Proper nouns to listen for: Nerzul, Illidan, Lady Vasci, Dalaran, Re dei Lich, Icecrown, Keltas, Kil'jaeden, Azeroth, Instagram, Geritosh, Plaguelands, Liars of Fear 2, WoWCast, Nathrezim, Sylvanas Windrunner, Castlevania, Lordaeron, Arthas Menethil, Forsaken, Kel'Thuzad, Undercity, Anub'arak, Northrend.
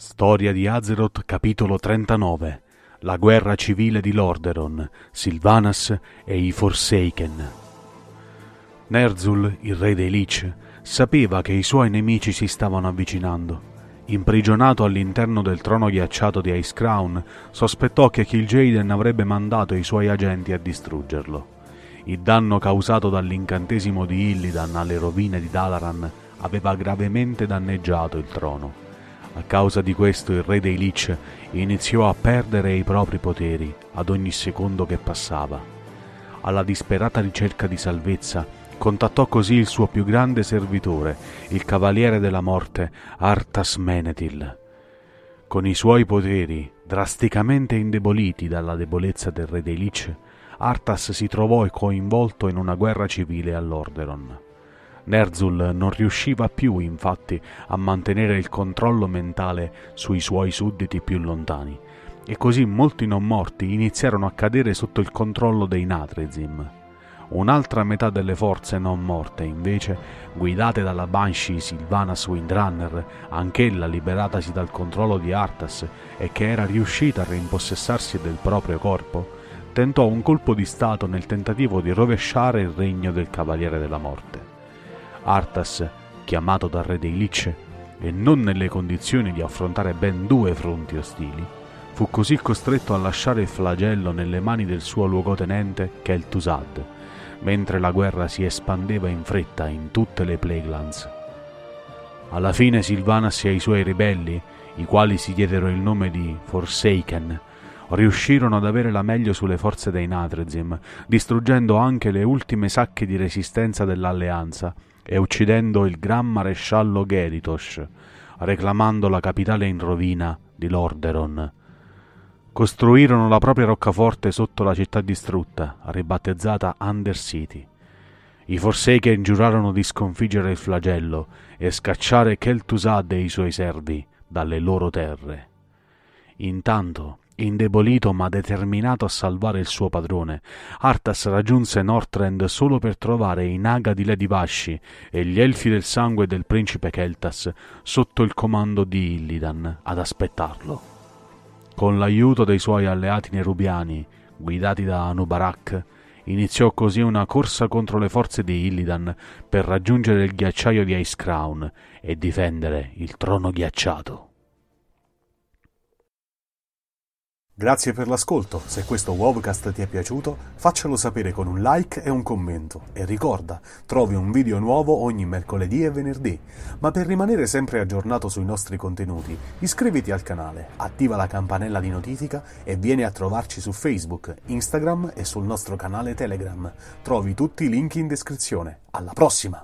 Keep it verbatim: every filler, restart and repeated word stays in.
Storia di Azeroth, capitolo trentanove. La guerra civile di Lordaeron, Sylvanas e i Forsaken. Nerzul, il re dei Lich, sapeva che i suoi nemici si stavano avvicinando. Imprigionato all'interno del trono ghiacciato di Icecrown, sospettò che Kil'jaeden avrebbe mandato i suoi agenti a distruggerlo. Il danno causato dall'incantesimo di Illidan alle rovine di Dalaran aveva gravemente danneggiato il trono. A causa di questo il re dei Lich iniziò a perdere i propri poteri ad ogni secondo che passava. Alla disperata ricerca di salvezza contattò così il suo più grande servitore, il cavaliere della morte Arthas Menethil. Con i suoi poteri drasticamente indeboliti dalla debolezza del re dei Lich, Arthas si trovò coinvolto in una guerra civile a Lordaeron. Nerzul non riusciva più, infatti, a mantenere il controllo mentale sui suoi sudditi più lontani, e così molti non morti iniziarono a cadere sotto il controllo dei Nathrezim. Un'altra metà delle forze non morte, invece, guidate dalla Banshee Sylvanas Windrunner, anch'ella liberatasi dal controllo di Arthas e che era riuscita a rimpossessarsi del proprio corpo, tentò un colpo di stato nel tentativo di rovesciare il regno del Cavaliere della Morte. Arthas, chiamato dal re dei Lich e non nelle condizioni di affrontare ben due fronti ostili, fu così costretto a lasciare il flagello nelle mani del suo luogotenente Kel'Thuzad, mentre la guerra si espandeva in fretta in tutte le Plaguelands. Alla fine Sylvanas e i suoi ribelli, i quali si diedero il nome di Forsaken, riuscirono ad avere la meglio sulle forze dei Nathrezim, distruggendo anche le ultime sacche di resistenza dell'alleanza e uccidendo il gran maresciallo Geritosh, reclamando la capitale in rovina di Lordaeron. Costruirono la propria roccaforte sotto la città distrutta, ribattezzata Undercity. I Forsaken giurarono di sconfiggere il flagello e scacciare Kel'Thuzad e i suoi servi dalle loro terre. Intanto, indebolito ma determinato a salvare il suo padrone, Arthas raggiunse Northrend solo per trovare i Naga di Lady Vasci e gli Elfi del Sangue del principe Keltas sotto il comando di Illidan ad aspettarlo. Con l'aiuto dei suoi alleati nerubiani, guidati da Anub'arak, iniziò così una corsa contro le forze di Illidan per raggiungere il ghiacciaio di Icecrown e difendere il trono ghiacciato. Grazie per l'ascolto, se questo WoWCast ti è piaciuto faccelo sapere con un like e un commento e ricorda, trovi un video nuovo ogni mercoledì e venerdì, ma per rimanere sempre aggiornato sui nostri contenuti iscriviti al canale, attiva la campanella di notifica e vieni a trovarci su Facebook, Instagram e sul nostro canale Telegram, trovi tutti i link in descrizione, alla prossima!